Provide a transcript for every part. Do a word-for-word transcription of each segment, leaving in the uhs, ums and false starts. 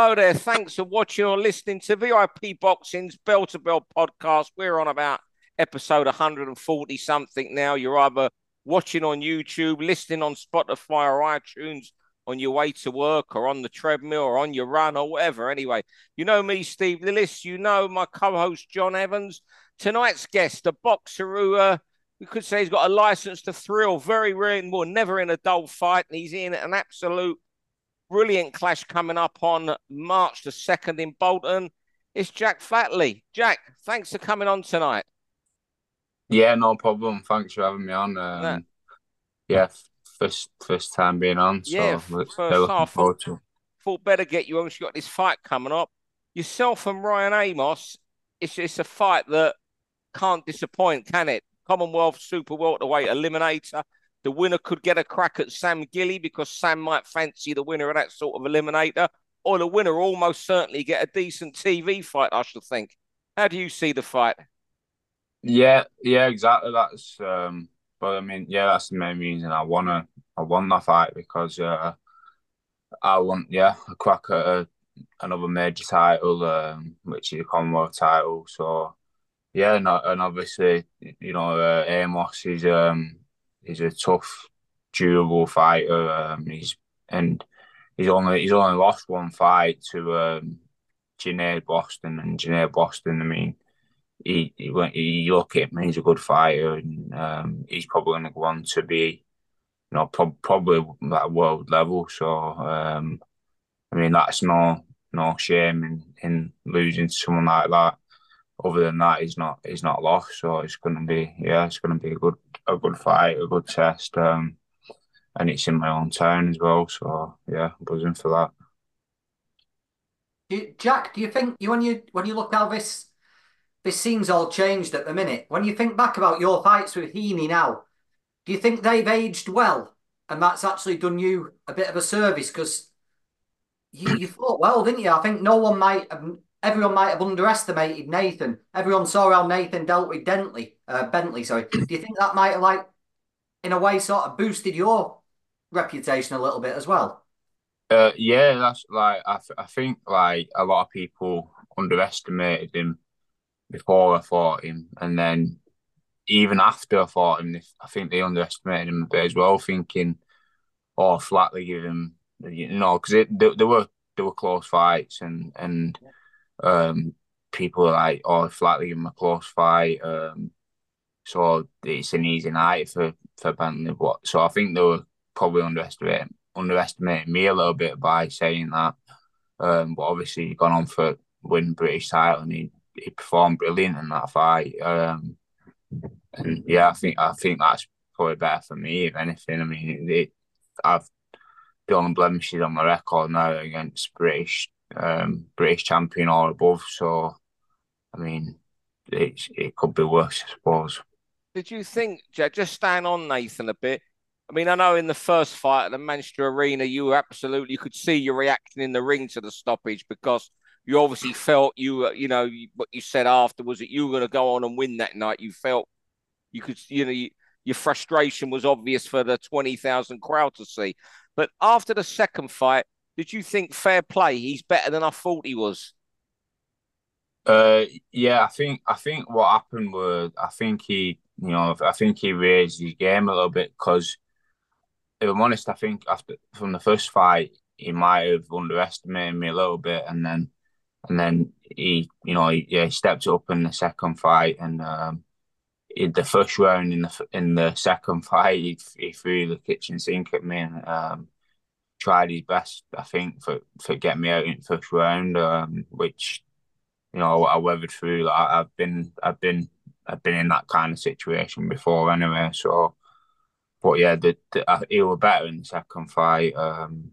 Hello there. Thanks for watching or listening to V I P Boxing's Bell to Bell podcast. We're on about episode one forty something now. You're either watching on YouTube, listening on Spotify or iTunes on your way to work or on the treadmill or on your run or whatever. Anyway, you know me, Steve Lillis. You know my co-host, John Evans. Tonight's guest, a boxer who uh, we could say he's got a license to thrill. Very rare, well, never in a dull fight. And he's in an absolute brilliant clash coming up on March the second in Bolton. It's Jack Flatley. Jack, thanks for coming on tonight. Yeah, no problem. Thanks for having me on. Um, no. Yeah, first first time being on. So yeah, first half. Thought, thought better get you on. You've got this fight coming up. Yourself and Ryan Amos, it's, it's a fight that can't disappoint, can it? Commonwealth Super Welterweight Eliminator. The winner could get a crack at Sam Gilly because Sam might fancy the winner of that sort of eliminator. Or the winner almost certainly get a decent T V fight, I should think. How do you see the fight? Yeah, yeah, exactly. That's, um, but I mean, yeah, that's the main reason I want to, I want that fight because, uh, I want, yeah, a crack at a, another major title, um, which is a Commonwealth title. So, yeah, and, and obviously, you know, uh, Amos is, um, he's a tough, durable fighter. Um, he's and he's only he's only lost one fight to um, Junaid Boston, and Junaid Boston. I mean, he he went. You look at him, he's a good fighter, and um, he's probably going to go on to be, you know, pro probably at world level. So, um, I mean, that's no no shame in, in losing to someone like that. Other than that, he's not he's not lost, so it's gonna be yeah, it's gonna be a good a good fight, a good test, um, and it's in my own town as well, so yeah, I'm buzzing for that. Do you, Jack, do you think you when you when you look how this this scene's all changed at the minute? When you think back about your fights with Heaney now, do you think they've aged well, and that's actually done you a bit of a service? Because you you fought well, didn't you? I think no one might have. Everyone might have underestimated Nathan. Everyone saw how Nathan dealt with Bentley. Uh, Bentley, sorry. Do you think that might have, like, in a way, sort of boosted your reputation a little bit as well? Uh, yeah, that's like I, th I think like a lot of people underestimated him before I fought him, and then even after I fought him, I think they underestimated him a bit as well, thinking, "Oh, Flatley give him," you know, because they, they were they were close fights, and and. Yeah. Um, people are like, oh, Flatley in a close fight, um, so it's an easy night for for Bentley. What? So I think they were probably underestimating underestimating me a little bit by saying that. Um, but obviously he gone on for winning British title, and he he performed brilliant in that fight. Um, and yeah, I think I think that's probably better for me if anything. I mean, it, it, I've the only blemishes on my record now against British. Um, British champion or above, so I mean, it it could be worse, I suppose. Did you think, Jack, just stand on Nathan a bit? I mean, I know in the first fight at the Manchester Arena, you were absolutely you could see your reaction in the ring to the stoppage because you obviously felt you you know you, what you said afterwards that you were going to go on and win that night. You felt you could you know you, your frustration was obvious for the twenty thousand crowd to see, but after the second fight. Did you think fair play? He's better than I thought he was. Uh, yeah, I think I think what happened was I think he, you know, I think he raised his game a little bit because, if I'm honest, I think after from the first fight he might have underestimated me a little bit, and then and then he, you know, he, yeah, he stepped up in the second fight, and um, in the first round in the in the second fight he, he threw the kitchen sink at me and. Um, Tried his best, I think, for for getting me out in the first round, um, which you know I weathered through. Like, I've been, I've been, I've been in that kind of situation before, anyway. So, but yeah, the, the, I, he was better in the second fight. Um,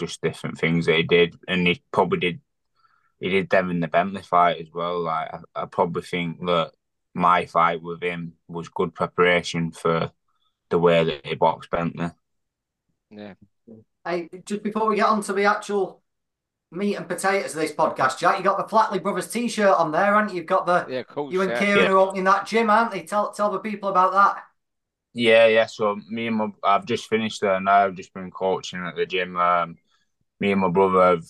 just different things that he did, and he probably did. He did them in the Bentley fight as well. Like I, I probably think that my fight with him was good preparation for the way that he boxed Bentley. Yeah. Hey, just before we get on to the actual meat and potatoes of this podcast, Jack, you got the Flatley Brothers T-shirt on there, haven't you? You've got the yeah, cool, you and yeah. Kieran yeah. are opening that gym, aren't they? Tell tell the people about that. Yeah, yeah. So me and my, I've just finished there now. I've just been coaching at the gym. Um, me and my brother have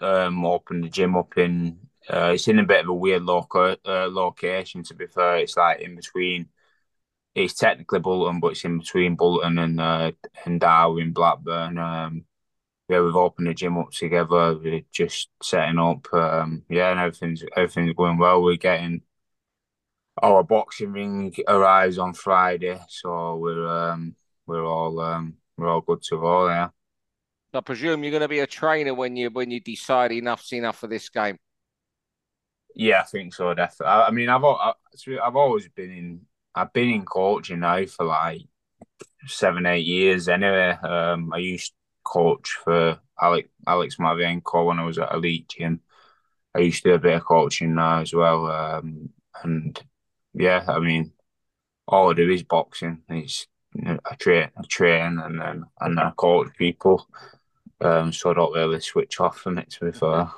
um, opened the gym up in. Uh, it's in a bit of a weird loca- uh, location, to be fair. It's like in between. It's technically Bolton, but it's in between Bolton and uh, and Darwin, Blackburn. Um, yeah, we've opened the gym up together. We're just setting up. Um, yeah, and everything's everything's going well. We're getting our boxing ring arrives on Friday, so we're um, we're all um, we're all good to go there. Yeah. I presume you're going to be a trainer when you when you decide enough's enough for this game. Yeah, I think so. Definitely. I, I mean, I've I, I've always been in. I've been in coaching now for like seven, eight years anyway. Um, I used to coach for Alex, Alex Marienko when I was at Elite Gym. I used to do a bit of coaching now as well. Um, and yeah, I mean, all I do is boxing. It's you know, I train, I train, and then and I coach people. Um, so I don't really switch off from it, to be fair.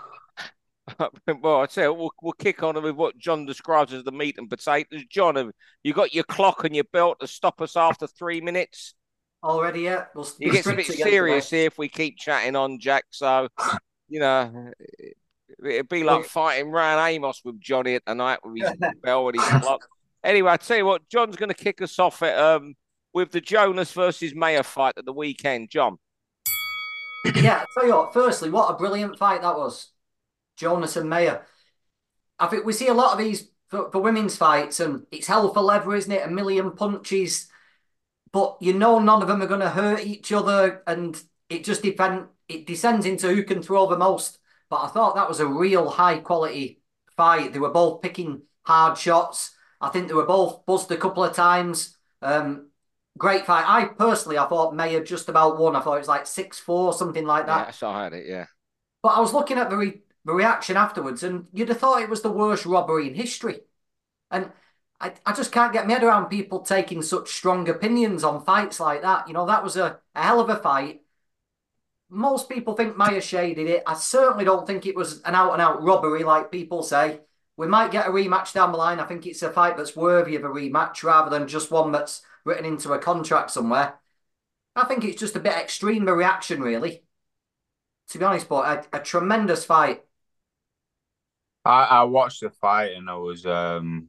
Well, I'd say we'll, we'll kick on with what John describes as the meat and potatoes. John, have you got your clock and your belt to stop us after three minutes? Already, yeah. We'll, we'll it gets a bit serious here if we keep chatting on, Jack. So, you know, it'd be like fighting Ryan Amos with John here tonight with his belt and his clock. Anyway, I'll tell you what, John's going to kick us off at, um, with the Jonas versus Meyer fight at the weekend. John. Yeah, I'll tell you what, firstly, what a brilliant fight that was. Jonas and Meyer. I think we see a lot of these for, for women's fights, and it's hell for leather, isn't it? A million punches, but you know none of them are going to hurt each other, and it just depend. It descends into who can throw the most. But I thought that was a real high quality fight. They were both picking hard shots. I think they were both buzzed a couple of times. Um, great fight. I personally, I thought Meyer just about won. I thought it was like six four, something like that. Yeah, I saw I had it. Yeah, but I was looking at the. Re- The reaction afterwards, and you'd have thought it was the worst robbery in history. And I, I just can't get my head around people taking such strong opinions on fights like that. You know, that was a, a hell of a fight. Most people think Meyer shaded it. I certainly don't think it was an out-and-out robbery like people say. We might get a rematch down the line. I think it's a fight that's worthy of a rematch rather than just one that's written into a contract somewhere. I think it's just a bit extreme, the reaction, really. To be honest, but a, a tremendous fight. I, I watched the fight and I was um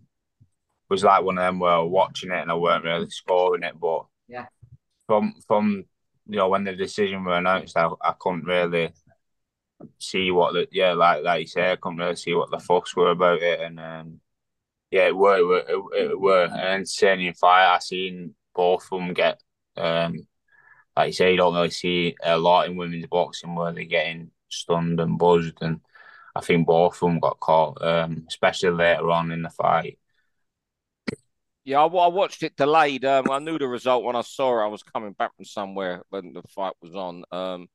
was like one of them where I was watching it and I weren't really scoring it, but yeah, from from you know when the decision were announced, I, I couldn't really see what the yeah like like you say I couldn't really see what the fuss were about it, and um, yeah it were it were, it, it were an entertaining fight. I seen both of them get um like you say you don't really see a lot in women's boxing where they're getting stunned and buzzed, and I think both of them got caught, um, especially later on in the fight. Yeah, I, I watched it delayed. Um, I knew the result when I saw it. I was coming back from somewhere when the fight was on. Um,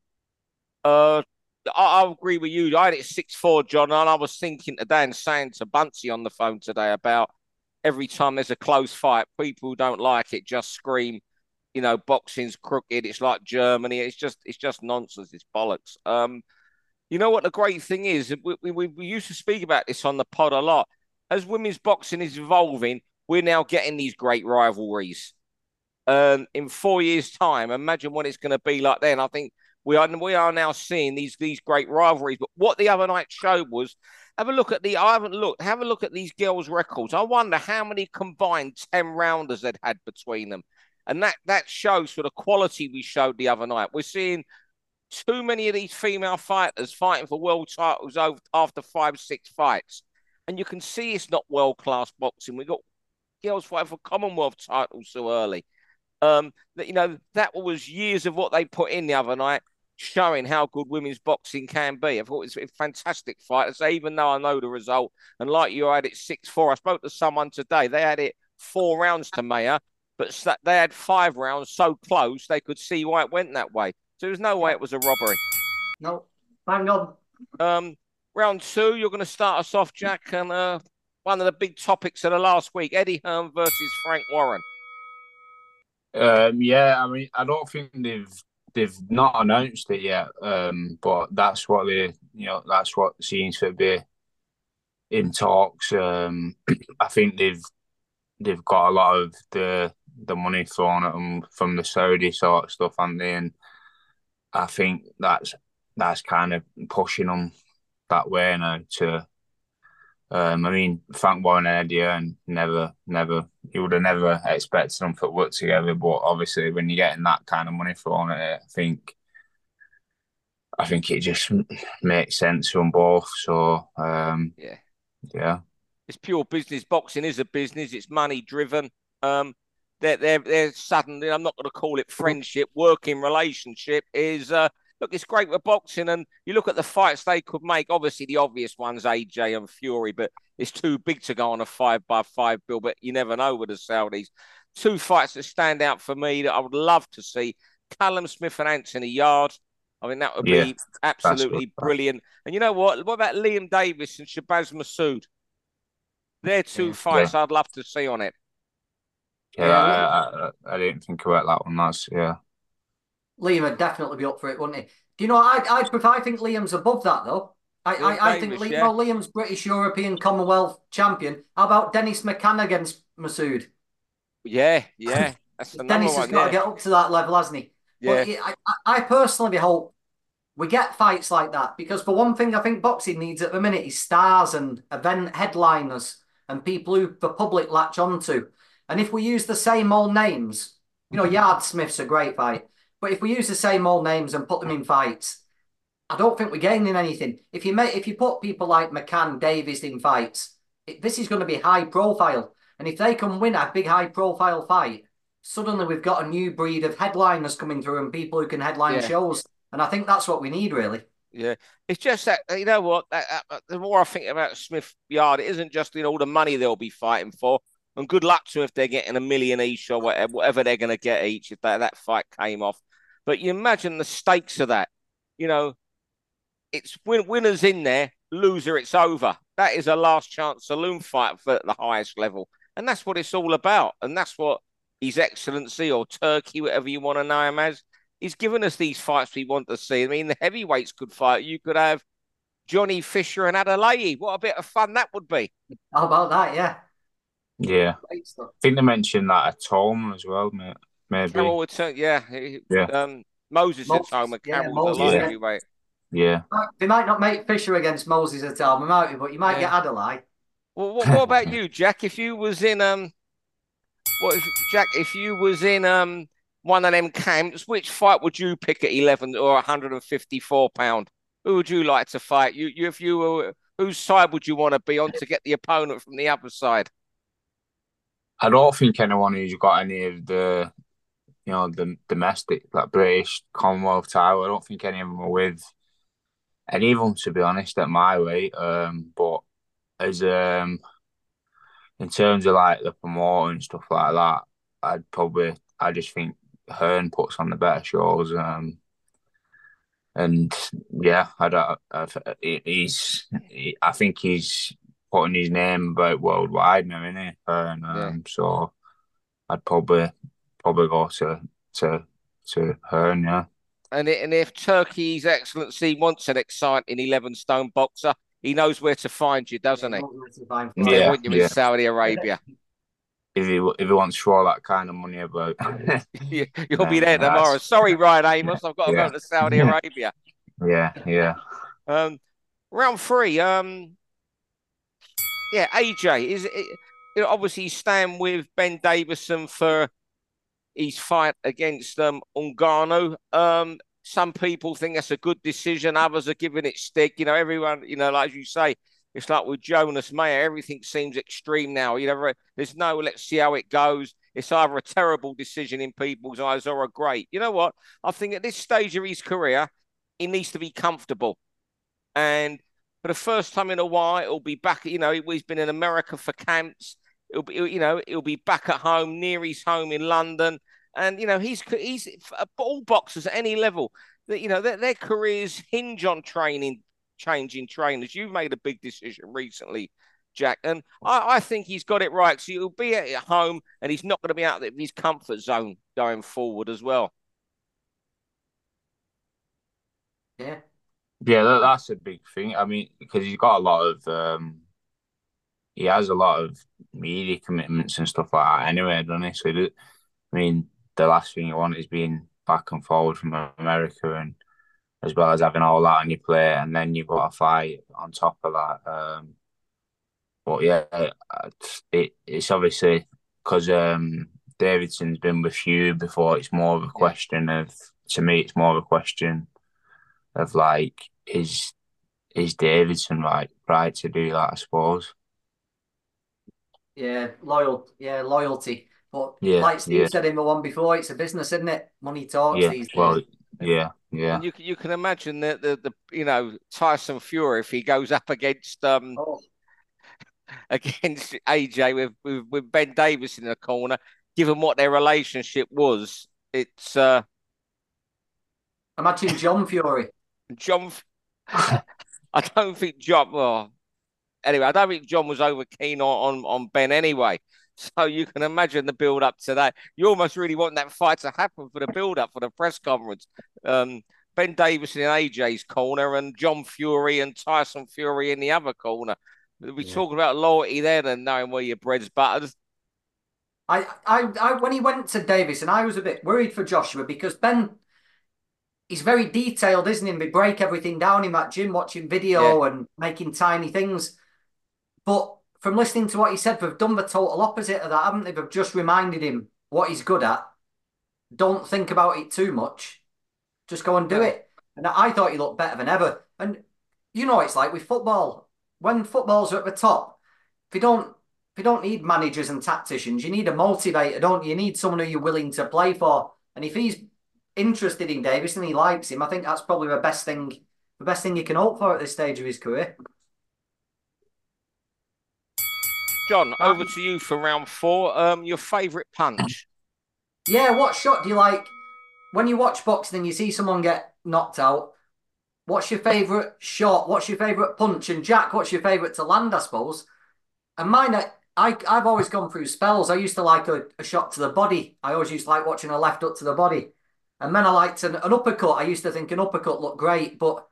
uh, I, I agree with you. I had it six four, John, and I was thinking today and saying to Buncey on the phone today about every time there's a close fight, people who don't like it just scream, you know, boxing's crooked. It's like Germany. It's just it's just nonsense. It's bollocks. Um You know what the great thing is? We, we we used to speak about this on the pod a lot. As women's boxing is evolving, we're now getting these great rivalries. Um, in four years' time, imagine what it's going to be like then. I think we are we are now seeing these these great rivalries. But what the other night showed was, have a look at the. I haven't looked. Have a look at these girls' records. I wonder how many combined ten rounders they'd had between them, and that that shows for the quality we showed the other night. We're seeing. Too many of these female fighters fighting for world titles over, after five, six fights. And you can see it's not world-class boxing. We've got girls fighting for Commonwealth titles so early. Um, that, you know, that was years of what they put in the other night, showing how good women's boxing can be. I thought it was a fantastic fight. So even though I know the result, and like you, I had it six four. I spoke to someone today. They had it four rounds to Meyer, but they had five rounds so close they could see why it went that way. So there's no way it was a robbery. No, hang on. Um, round two, you're going to start us off, Jack, and uh, one of the big topics of the last week, Eddie Hearn versus Frank Warren. Um, yeah, I mean, I don't think they've they've not announced it yet, um, but that's what they, you know, that's what seems to be in talks. Um, I think they've they've got a lot of the the money thrown at them from the Saudi sort of stuff, haven't they? And I think that's that's kind of pushing them that way now. To, um, I mean, Frank Warren and Eddie Hearn, never, never, you would have never expected them to work together. But obviously, when you're getting that kind of money thrown at it, I think, I think it just makes sense from both. So, um, yeah, yeah, it's pure business. Boxing is a business. It's money driven. Um, they're they're they're suddenly, I'm not going to call it friendship. Working relationship is. Uh, Look, it's great with boxing, and you look at the fights they could make. Obviously, the obvious ones, A J and Fury, but it's too big to go on a five by five bill, but you never know with the Saudis. Two fights that stand out for me that I would love to see, Callum Smith and Anthony Yard. I mean, that would yeah, be absolutely brilliant. And you know what? What about Liam Davis and Shabazz Massoud? They're two yeah, fights yeah. I'd love to see on it. Yeah, yeah. I, I, I didn't think about that one. That's, yeah. Liam would definitely be up for it, wouldn't he? Do you know, I I prefer, I think Liam's above that, though. I, yeah, I, I Davis, think Liam, yeah. no, Liam's British European Commonwealth champion. How about Dennis McCann against Massoud? Yeah, yeah. That's Dennis has one, got yeah. to get up to that level, hasn't he? Yeah. But I, I personally hope we get fights like that, because for one thing, I think boxing needs at the minute is stars and event headliners and people who the public latch onto. And if we use the same old names, you know, Yard Smith's a great fight. But if we use the same old names and put them in fights, I don't think we're gaining anything. If you make, if you put people like McCann, Davies in fights, it, this is going to be high profile. And if they can win a big high profile fight, suddenly we've got a new breed of headliners coming through and people who can headline yeah. shows. And I think that's what we need, really. Yeah, it's just that, you know what, that, that, the more I think about Smith Yard, it isn't just, you know, all the money they'll be fighting for. And good luck to them if they're getting a million each or whatever, whatever they're going to get each if that, that fight came off. But you imagine the stakes of that. You know, it's win winners in there, loser, it's over. That is a last chance saloon fight for the highest level. And that's what it's all about. And that's what His Excellency or Turkey, whatever you want to know him as, he's given us these fights we want to see. I mean, the heavyweights could fight. You could have Johnny Fisher and Adelaide. What a bit of fun that would be. How about that, yeah. Yeah. I think they mentioned that at home as well, mate. Maybe. Carol would turn, yeah. yeah. Um, Moses, Moses at home and Carol yeah, Moses, yeah. Anyway. yeah. They might not make Fisher against Moses at home, might you? But you might yeah. get Adelaide. Well, what, what about you, Jack? If you was in um, what if, Jack? If you was in um one of them camps, which fight would you pick at eleven or one hundred and fifty-four pound? Who would you like to fight? You, you, if you were, whose side would you want to be on to get the opponent from the other side? I don't think anyone who's got any of the, you know, the domestic, like British Commonwealth title. I don't think any of them are with any of them, to be honest, at my weight. Um, but as um, in terms of like the promoter and stuff like that, I'd probably, I just think Hearn puts on the better shows. Um, and yeah, I don't. I, he's, he, I think he's putting his name about worldwide now, isn't he? And um, yeah. so I'd probably. Probably go to to to Hearn, yeah. And and if Turkey's Excellency wants an exciting eleven stone boxer, he knows where to find you, doesn't he? Yeah, he yeah. want you in yeah. Saudi Arabia. If he if he wants to all that kind of money about, you'll yeah, be there tomorrow. That's... Sorry, Ryan Amos, I've got to yeah. go to Saudi Arabia. Yeah, yeah. Um, round three. Um, yeah, A J is it, you know, obviously he's staying with Ben Davison for his fight against um, Ngannou. Um, some people think that's a good decision. Others are giving it stick. You know, everyone, you know, like you say, it's like with Jonas Meyer, everything seems extreme now. You know, there's no, let's see how it goes. It's either a terrible decision in people's eyes or a great. You know what? I think at this stage of his career, he needs to be comfortable. And for the first time in a while, it'll be back, you know, he's been in America for camps. It'll be, you know, he'll be back at home, near his home in London. And, you know, he's, he's all boxers at any level, that, you know, their, their careers hinge on training, changing trainers. You've made a big decision recently, Jack. And I, I think he's got it right. So he'll be at home and he's not going to be out of his comfort zone going forward as well. Yeah. Yeah, that, that's a big thing. I mean, because he's got a lot of, um, he has a lot of media commitments and stuff like that anyway, doesn't he? So, I mean, the last thing you want is being back and forward from America and as well as having all that on your plate, and then you've got a fight on top of that. Um, but yeah, it's, it, it's obviously because um, Davidson's been with you before. It's more of a question of, to me, it's more of a question of like, is is Davidson right, right to do that? I suppose. Yeah, loyal. Yeah, loyalty. But yeah, like Steve yeah. said in the one before, it's a business, isn't it? Money talks yeah, these well, days. Yeah, yeah. And you you can imagine that the, the you know Tyson Fury, if he goes up against um oh. against A J with, with with Ben Davison in the corner, given what their relationship was, it's uh. Imagine John Fury. John, I don't think John. Well, anyway, I don't think John was over keen on on, on Ben anyway. So you can imagine the build-up to that. You almost really want that fight to happen for the build-up, for the press conference. Um, Ben Davison in A J's corner and John Fury and Tyson Fury in the other corner. We're yeah. talking about loyalty there and knowing where your bread's buttered. I, I, I, when he went to Davison, I was a bit worried for Joshua because Ben, he's very detailed, isn't he? We break everything down in that gym, watching video yeah. and making tiny things. But from listening to what he said, they've done the total opposite of that, haven't they? They've just reminded him what he's good at. Don't think about it too much. Just go and do it. And I thought he looked better than ever. And you know, it's like with football. When footballers are at the top, if you don't, if you don't need managers and tacticians, you need a motivator, don't you? You need someone who you're willing to play for. And if he's interested in Davis and he likes him, I think that's probably the best thing, the best thing you can hope for at this stage of his career. John, over to you for round four. Um, your favourite punch? Yeah, what shot do you like? When you watch boxing and you see someone get knocked out, what's your favourite shot? What's your favourite punch? And Jack, what's your favourite to land, I suppose? And mine, I, I've always gone through spells. I used to like a, a shot to the body. I always used to like watching a left up to the body. And then I liked an, an uppercut. I used to think an uppercut looked great, but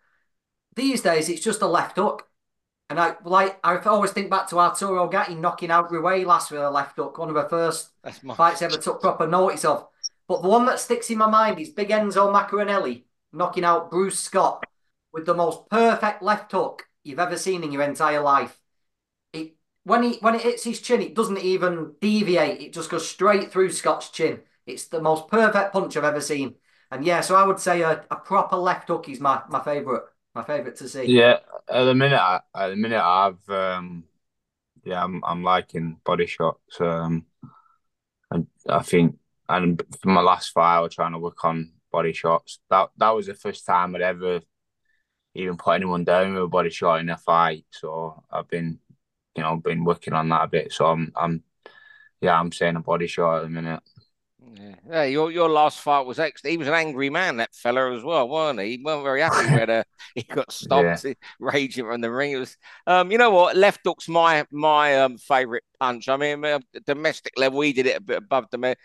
these days it's just a left hook. And I like I always think back to Arturo Gatti knocking out Ruay last with a left hook, one of the first fights ever took proper notice of. But the one that sticks in my mind is Big Enzo Macaronelli knocking out Bruce Scott with the most perfect left hook you've ever seen in your entire life. It when he when it hits his chin, it doesn't even deviate; it just goes straight through Scott's chin. It's the most perfect punch I've ever seen. And yeah, so I would say a, a proper left hook is my my favourite. My favourite to see. Yeah, at the minute, I, at the minute, I've um, yeah, I'm I'm liking body shots. Um, and I think, and for my last fight, I was trying to work on body shots. That that was the first time I'd ever even put anyone down with a body shot in a fight. So I've been, you know, been working on that a bit. So I'm, I'm, yeah, I'm saying a body shot at the minute. Yeah. yeah, your your last fight was ex. He was an angry man, that fella as well, weren't he? He wasn't very happy when uh, he got stopped, yeah. raging from the ring. It was, um, you know what? Left hook's my my um favourite punch. I mean, uh, domestic level, we did it a bit above the.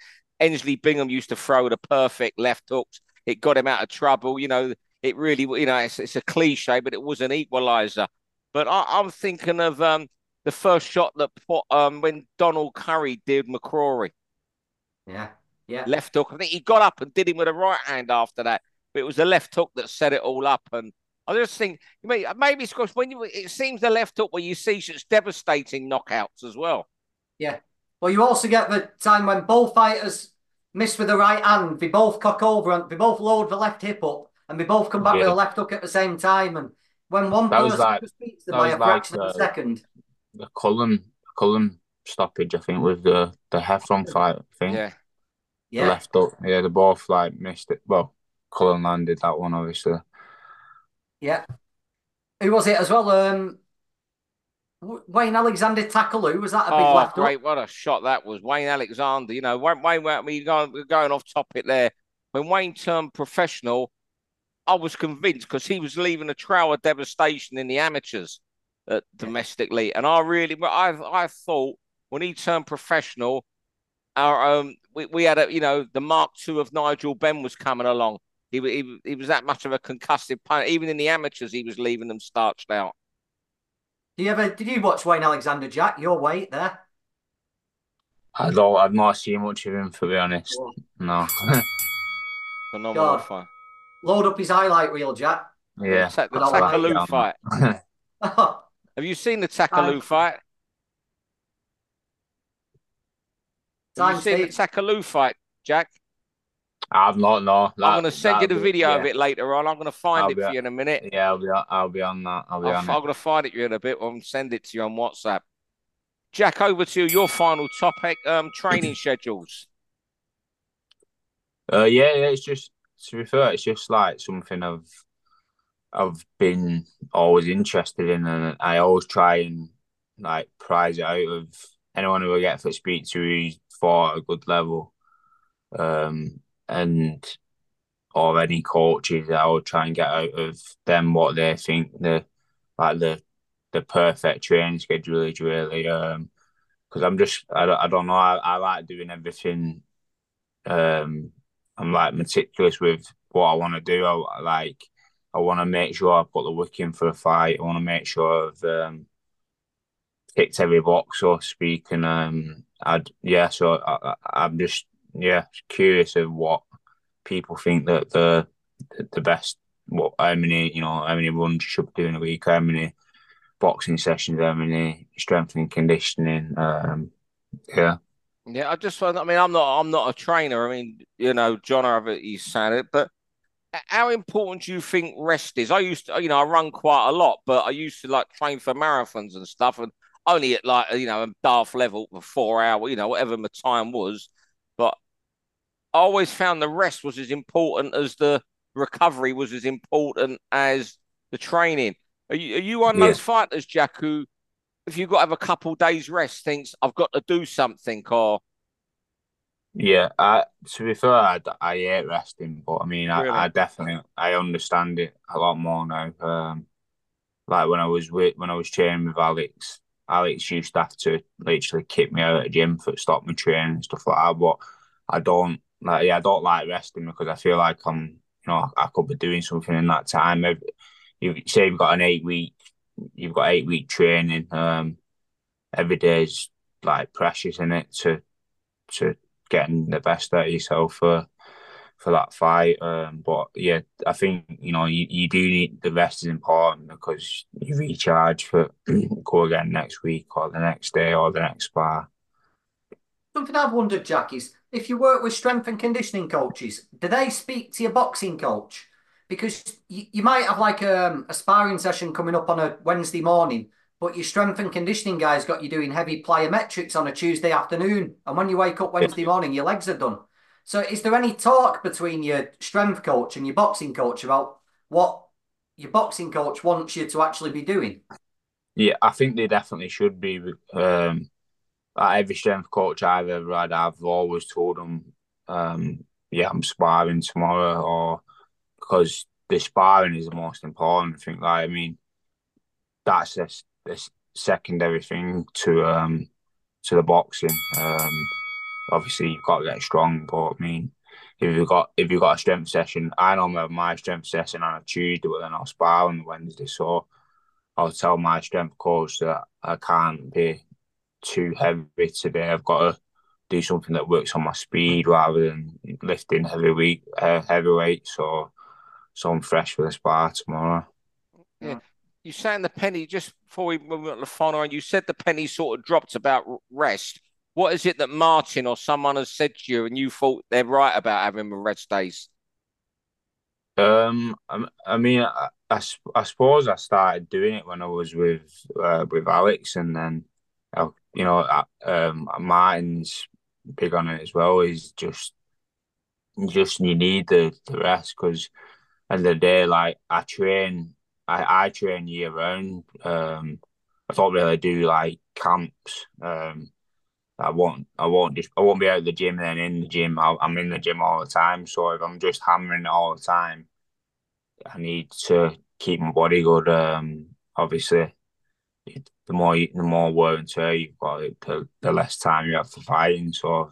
Ensley Bingham used to throw the perfect left hooks. It got him out of trouble. You know, it really, you know, it's it's a cliche, but it was an equaliser. But I, I'm thinking of um the first shot that put, um when Donald Curry did McCrory. Yeah. Yeah. Left hook. I think he got up and did him with a right hand after that. But it was the left hook that set it all up. And I just think maybe, maybe it's because when you, it seems the left hook where you see such devastating knockouts as well. Yeah. Well, you also get the time when both fighters miss with the right hand. They both cock over and they both load the left hip up and they both come back yeah. with a left hook at the same time. And when one that person like, just beats them by a fraction like, uh, of a second. The Cullen, Cullen stoppage, I think, with the, the Heffron fight, I think. Yeah. Yeah. Left up, yeah. The ball fly missed it. Well, Cullen landed that one, obviously. Yeah. Who was it as well? Um, Wayne Alexander Takaloo, was that a big oh, left great. Up? What a shot that was. Wayne Alexander, you know, Wayne, Wayne, we're going, we're going off topic there. When Wayne turned professional, I was convinced because he was leaving a trail of devastation in the amateurs uh, domestically. And I really, I, I thought when he turned professional, our um we, we had a you know the Mark two of Nigel Benn was coming along. He, he he was that much of a concussive punter. Even in the amateurs, he was leaving them starched out. Do you ever did you watch Wayne Alexander Jack? Your weight there. I don't. I've not seen much of him, to be honest. No. Phenomenal fight. Load up his highlight reel, Jack. Yeah. The Takaloo fight. Have you seen the Takaloo fight? Have you seen the Takaloo fight, Jack? I've not, no. That, I'm going to send you the video be, yeah. of it later on. I'm going to find I'll it for on, you in a minute. Yeah, I'll be on, I'll be on that. I'll be I'll, on I'm going to find it you in a bit and send it to you on WhatsApp. Jack, over to your final topic, um, training schedules. Uh, yeah, yeah, it's just, to be fair, it's just like something I've I've been always interested in, and I always try and like prize it out of anyone who I get to speak to who's fought at a good level. Um, and or any coaches, I would try and get out of them what they think the like the the perfect training schedule is really. Um, because I'm just I don't, I don't know I, I like doing everything. Um, I'm like meticulous with what I want to do. I like I want to make sure I put the work in for a fight. I want to make sure I've um, ticked every box, so to speak. And um, I'd yeah. So I, I'm just. Yeah, curious of what people think that the the best, what how many you know how many runs you should be doing a week, how many boxing sessions, how many strength and conditioning. Um, yeah, yeah. I just I mean I'm not I'm not a trainer. I mean you know John, however he's saying it, but how important do you think rest is? I used to you know I run quite a lot, but I used to like train for marathons and stuff, and only at like you know a daft level for four hour, you know whatever my time was. But I always found the rest was as important as the recovery was as important as the training. Are you, are you one of yeah. those fighters, Jack, who, if you've got to have a couple of days rest, thinks, I've got to do something? Or Yeah, I, to be fair, I, I hate resting, but I mean, I, really? I definitely, I understand it a lot more now. Um, like when I was with, when I was training with Alex, Alex used to have to literally kick me out of the gym for stop my training and stuff like that. But I don't like, yeah, I don't like resting because I feel like I'm, you know, I could be doing something in that time. If you say you've got an eight week, you've got eight week training. Um, every day is like precious in it to to getting the best out of yourself for for that fight. Um, but yeah, I think you know you, you do need the rest is important because you recharge for go again next week or the next day or the next spar. Something I've wondered, Jack, is if you work with strength and conditioning coaches, do they speak to your boxing coach? Because you, you might have like a, a sparring session coming up on a Wednesday morning, but your strength and conditioning guy's got you doing heavy plyometrics on a Tuesday afternoon, and when you wake up Wednesday morning, your legs are done. So is there any talk between your strength coach and your boxing coach about what your boxing coach wants you to actually be doing? Yeah, I think they definitely should be. Um, like every strength coach I've ever had, I've always told them, um, yeah, I'm sparring tomorrow, or because the sparring is the most important thing. Like, I mean, that's a, a secondary thing to um, to the boxing. Um, Obviously, you've got to get strong, but I mean, if you've got if you've got a strength session, I normally have my strength session on a Tuesday, but then I'll spar on the Wednesday. So I'll tell my strength coach that I can't be too heavy today. I've got to do something that works on my speed rather than lifting heavy weight, uh, heavyweight. So, so I'm fresh for the spar tomorrow. Yeah, you saying the penny just before we moved on to the final, and you said the penny sort of dropped about rest. What is it that Martin or someone has said to you and you thought they're right about having rest days? Um, I, I mean, I, I, I suppose I started doing it when I was with uh, with Alex, and then, I, you know, I, um, Martin's big on it as well. He's just, just you need the, the rest because at the end of the day, like, I train, I, I train year round. Um, I don't really do, like, camps, um, I won't. I won't just. I won't be out of the gym and then in the gym. I, I'm in the gym all the time. So if I'm just hammering it all the time, I need to keep my body good. Um, obviously, the more you, the more wear and tear you've got, the, the less time you have for fighting. So I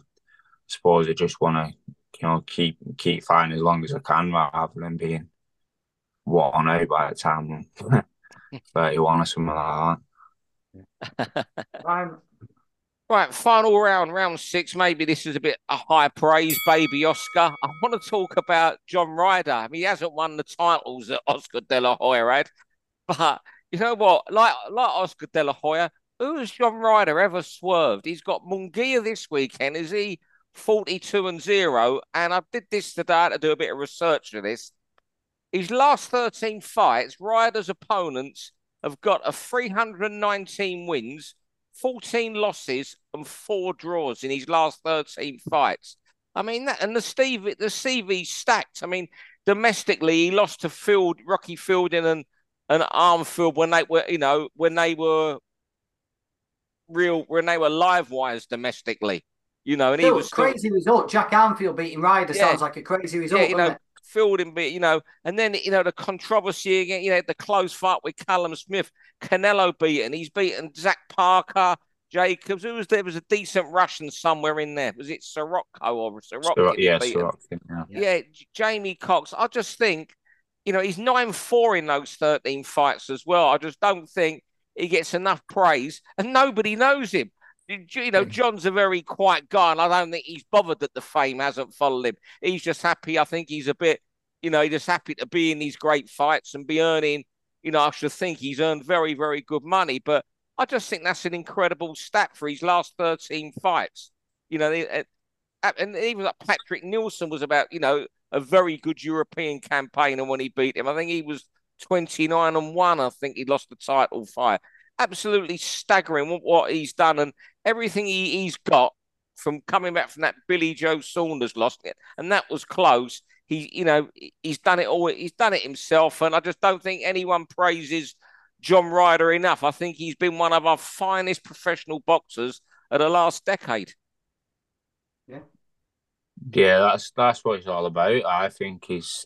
suppose I just want to, you know, keep keep fighting as long as I can, rather than being worn out by the time I'm thirty-one or something like that. I'm Right, final round, round six. Maybe this is a bit a high praise, baby Oscar. I want to talk about John Ryder. I mean, he hasn't won the titles that Oscar De La Hoya had. But you know what? Like like Oscar De La Hoya, who's John Ryder ever swerved? He's got Munguia this weekend. Is he forty-two and zero? And I did this today. I had to do a bit of research for this. His last thirteen fights, Ryder's opponents have got a three hundred nineteen wins, fourteen losses and four draws in his last thirteen fights. I mean, that, and the Steve, the C V stacked. I mean, domestically, he lost to Phil Rocky Fielding and, and Armfield when they were, you know, when they were real, when they were live wires domestically, you know. And still, he was still, crazy result. Jack Armfield beating Ryder yeah, sounds like a crazy result. Yeah, you know, it? Fielding, but you know, and then you know the controversy again. You know, the close fight with Callum Smith, Canelo beaten. He's beaten Zach Parker, Jacobs. Who was there? Was a decent Russian somewhere in there. Was it Sirocco or Sirocco? Yeah, Sirocco. Yeah. yeah, Jamie Cox. I just think, you know, he's nine four in those thirteen fights as well. I just don't think he gets enough praise, and nobody knows him. You know, John's a very quiet guy, and I don't think he's bothered that the fame hasn't followed him. He's just happy. I think he's a bit, you know, he's just happy to be in these great fights and be earning, you know, I should think he's earned very, very good money. But I just think that's an incredible stat for his last thirteen fights. You know, and even like Patrick Nielsen was about, you know, a very good European campaigner when he beat him. I think he was twenty-nine and one. I think he lost the title fight. Absolutely staggering what, what he's done and everything he, he's got from coming back from that Billy Joe Saunders loss, and that was close. He, you know, he's done it all. He's done it himself, and I just don't think anyone praises John Ryder enough. I think he's been one of our finest professional boxers of the last decade. Yeah, yeah, that's that's what it's all about. I think he's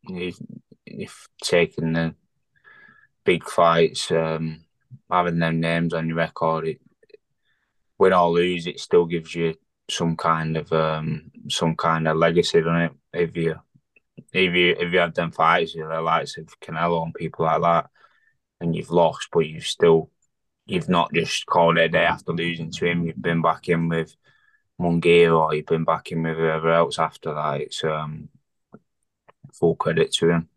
he's, he's taken the big fights. Um, Having them names on your record, it, win or lose, it still gives you some kind of um some kind of legacy, doesn't it? If you if you if you have them fights, you know, the likes of Canelo and people like that, and you've lost, but you've still you've not just called it a day after losing to him. You've been back in with Munguia, or you've been back in with whoever else after that. It's um full credit to him.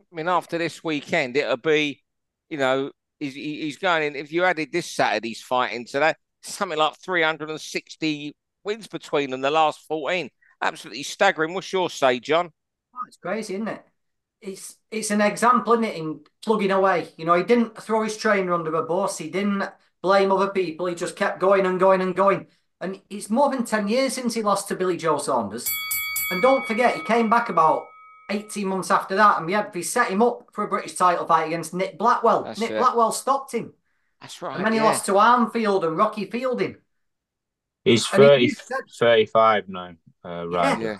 I mean, after this weekend, it'll be, you know. He's, he's going in, if you added this Saturday's fight into that, something like three hundred sixty wins between them, the last fourteen. Absolutely staggering. What's your say, John? Oh, it's crazy, isn't it? It's it's an example, isn't it, in plugging away. You know, he didn't throw his trainer under a bus. He didn't blame other people. He just kept going and going and going. And it's more than ten years since he lost to Billy Joe Saunders. And don't forget, he came back about eighteen months after that, and we had we set him up for a British title fight against Nick Blackwell. That's Nick it. Blackwell stopped him. That's right. And then he yeah. lost to Armfield and Rocky Fielding. He's thirty, he said, thirty-five now, uh, right? Yeah.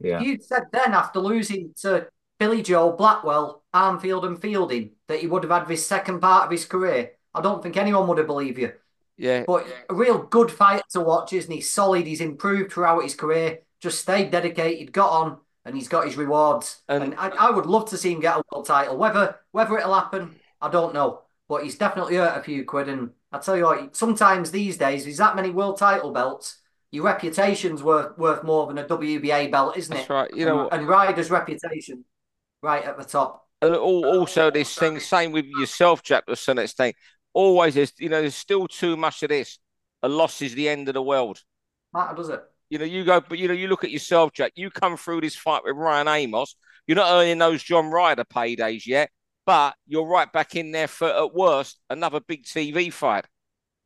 yeah. You'd said then after losing to Billy Joe, Blackwell, Armfield, and Fielding that he would have had this second part of his career. I don't think anyone would have believed you. Yeah. But a real good fight to watch, isn't he? Solid. He's improved throughout his career. Just stayed dedicated. Got on. And he's got his rewards. And, and I, I would love to see him get a world title. Whether whether it'll happen, I don't know. But he's definitely earned a few quid. And I tell you what, sometimes these days, there's that many world title belts, your reputation's worth, worth more than a W B A belt, isn't That's it? That's right. You know, and, and Ryder's reputation right at the top. And also this thing, same with yourself, Jack, to some extent. Always, is, you know, there's still too much of this. A loss is the end of the world. Matter, does it? You know, you go, but you know, you look at yourself, Jack. You come through this fight with Ryan Amos. You're not earning those John Ryder paydays yet, but you're right back in there for, at worst, another big T V fight.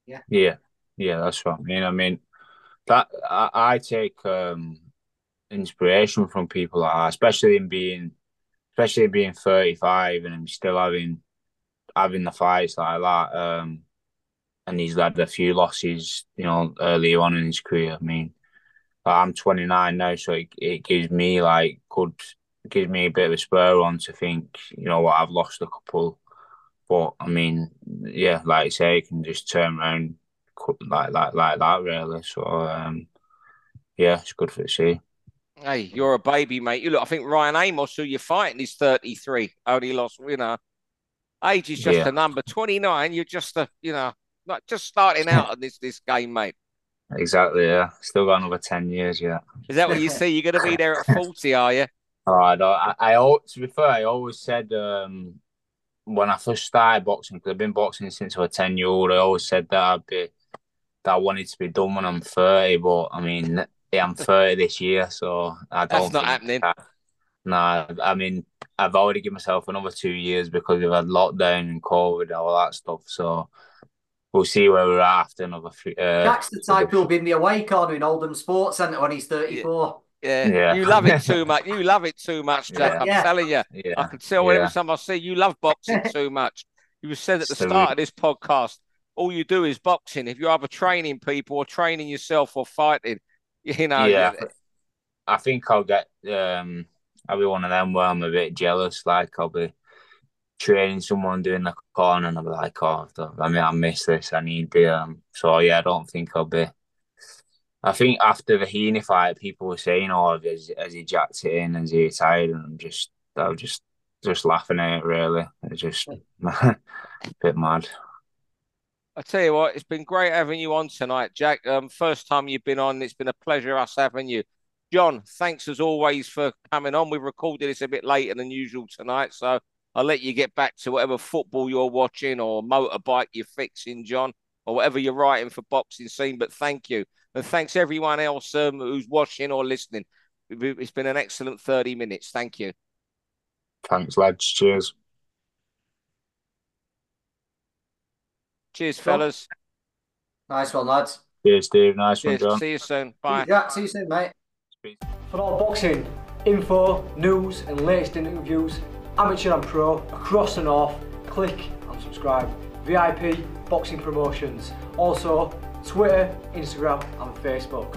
Yeah, yeah, yeah. That's what I mean. I mean, that I, I take um, inspiration from people like that, especially in being, especially being thirty-five and still having having the fights like that. Um, and he's had a few losses, you know, earlier on in his career. I mean. I'm twenty-nine now, so it, it gives me like good, it gives me a bit of a spur on to think, you know what, I've lost a couple, but I mean, yeah, like I say, you can just turn around like like like that really. So um, yeah, it's good for the see. Hey, you're a baby, mate. You look, I think Ryan Amos, who you're fighting, is thirty-three. Only lost, you know, age is just yeah. a number. twenty-nine, you're just a, you know, like just starting out on this this game, mate. Exactly, yeah. Still got another ten years yet. Is that what you see? You're going to be there at forty, are you? All right. I, I, I, to be fair, I always said um, when I first started boxing, because I've been boxing since I was ten year old, I always said that I'd be, that I wanted to be done when I'm thirty. But I mean, yeah, I'm thirty this year, so I don't. That's not happening. That, nah, I mean, I've already given myself another two years because we've had lockdown and COVID and all that stuff. So we'll see where we're after another few. Uh, Jack's the type who'll be in the away corner in Oldham Sports Centre when he's thirty-four. Yeah. yeah, you love it too much. You love it too much, Jack. Yeah. I'm yeah. telling you, yeah. I can tell yeah. every time I see you love boxing too much. You said at the so start we... of this podcast, all you do is boxing. If you're either training people or training yourself or fighting, you know. Yeah, I think I'll get. Um, I'll be one of them where I'm a bit jealous. Like I'll be training someone doing the corner, and I'll be like, "Oh, I mean, I miss this. I need the." Um... So yeah, I don't think I'll be. I think after the Heaney fight, people were saying, "Oh, has, has he jacked it in? Has he retired?" And I'm just, I was just, just laughing at it. Really, it's just a bit mad. I tell you what, it's been great having you on tonight, Jack. Um, first time you've been on, it's been a pleasure us having you. John, thanks as always for coming on. We recorded this a bit later than usual tonight, so I'll let you get back to whatever football you're watching or motorbike you're fixing, John, or whatever you're writing for Boxing Scene. But thank you. And thanks everyone else um, who's watching or listening. It's been an excellent thirty minutes. Thank you. Thanks, lads. Cheers. Cheers, fellas. Nice one, lads. Cheers, Steve. Nice Cheers. one, John. See you soon. Bye. Yeah, see you soon, mate. For all boxing info, news and latest interviews, amateur and pro, across the north, click and subscribe. V I P Boxing Promotions. Also, Twitter, Instagram and Facebook.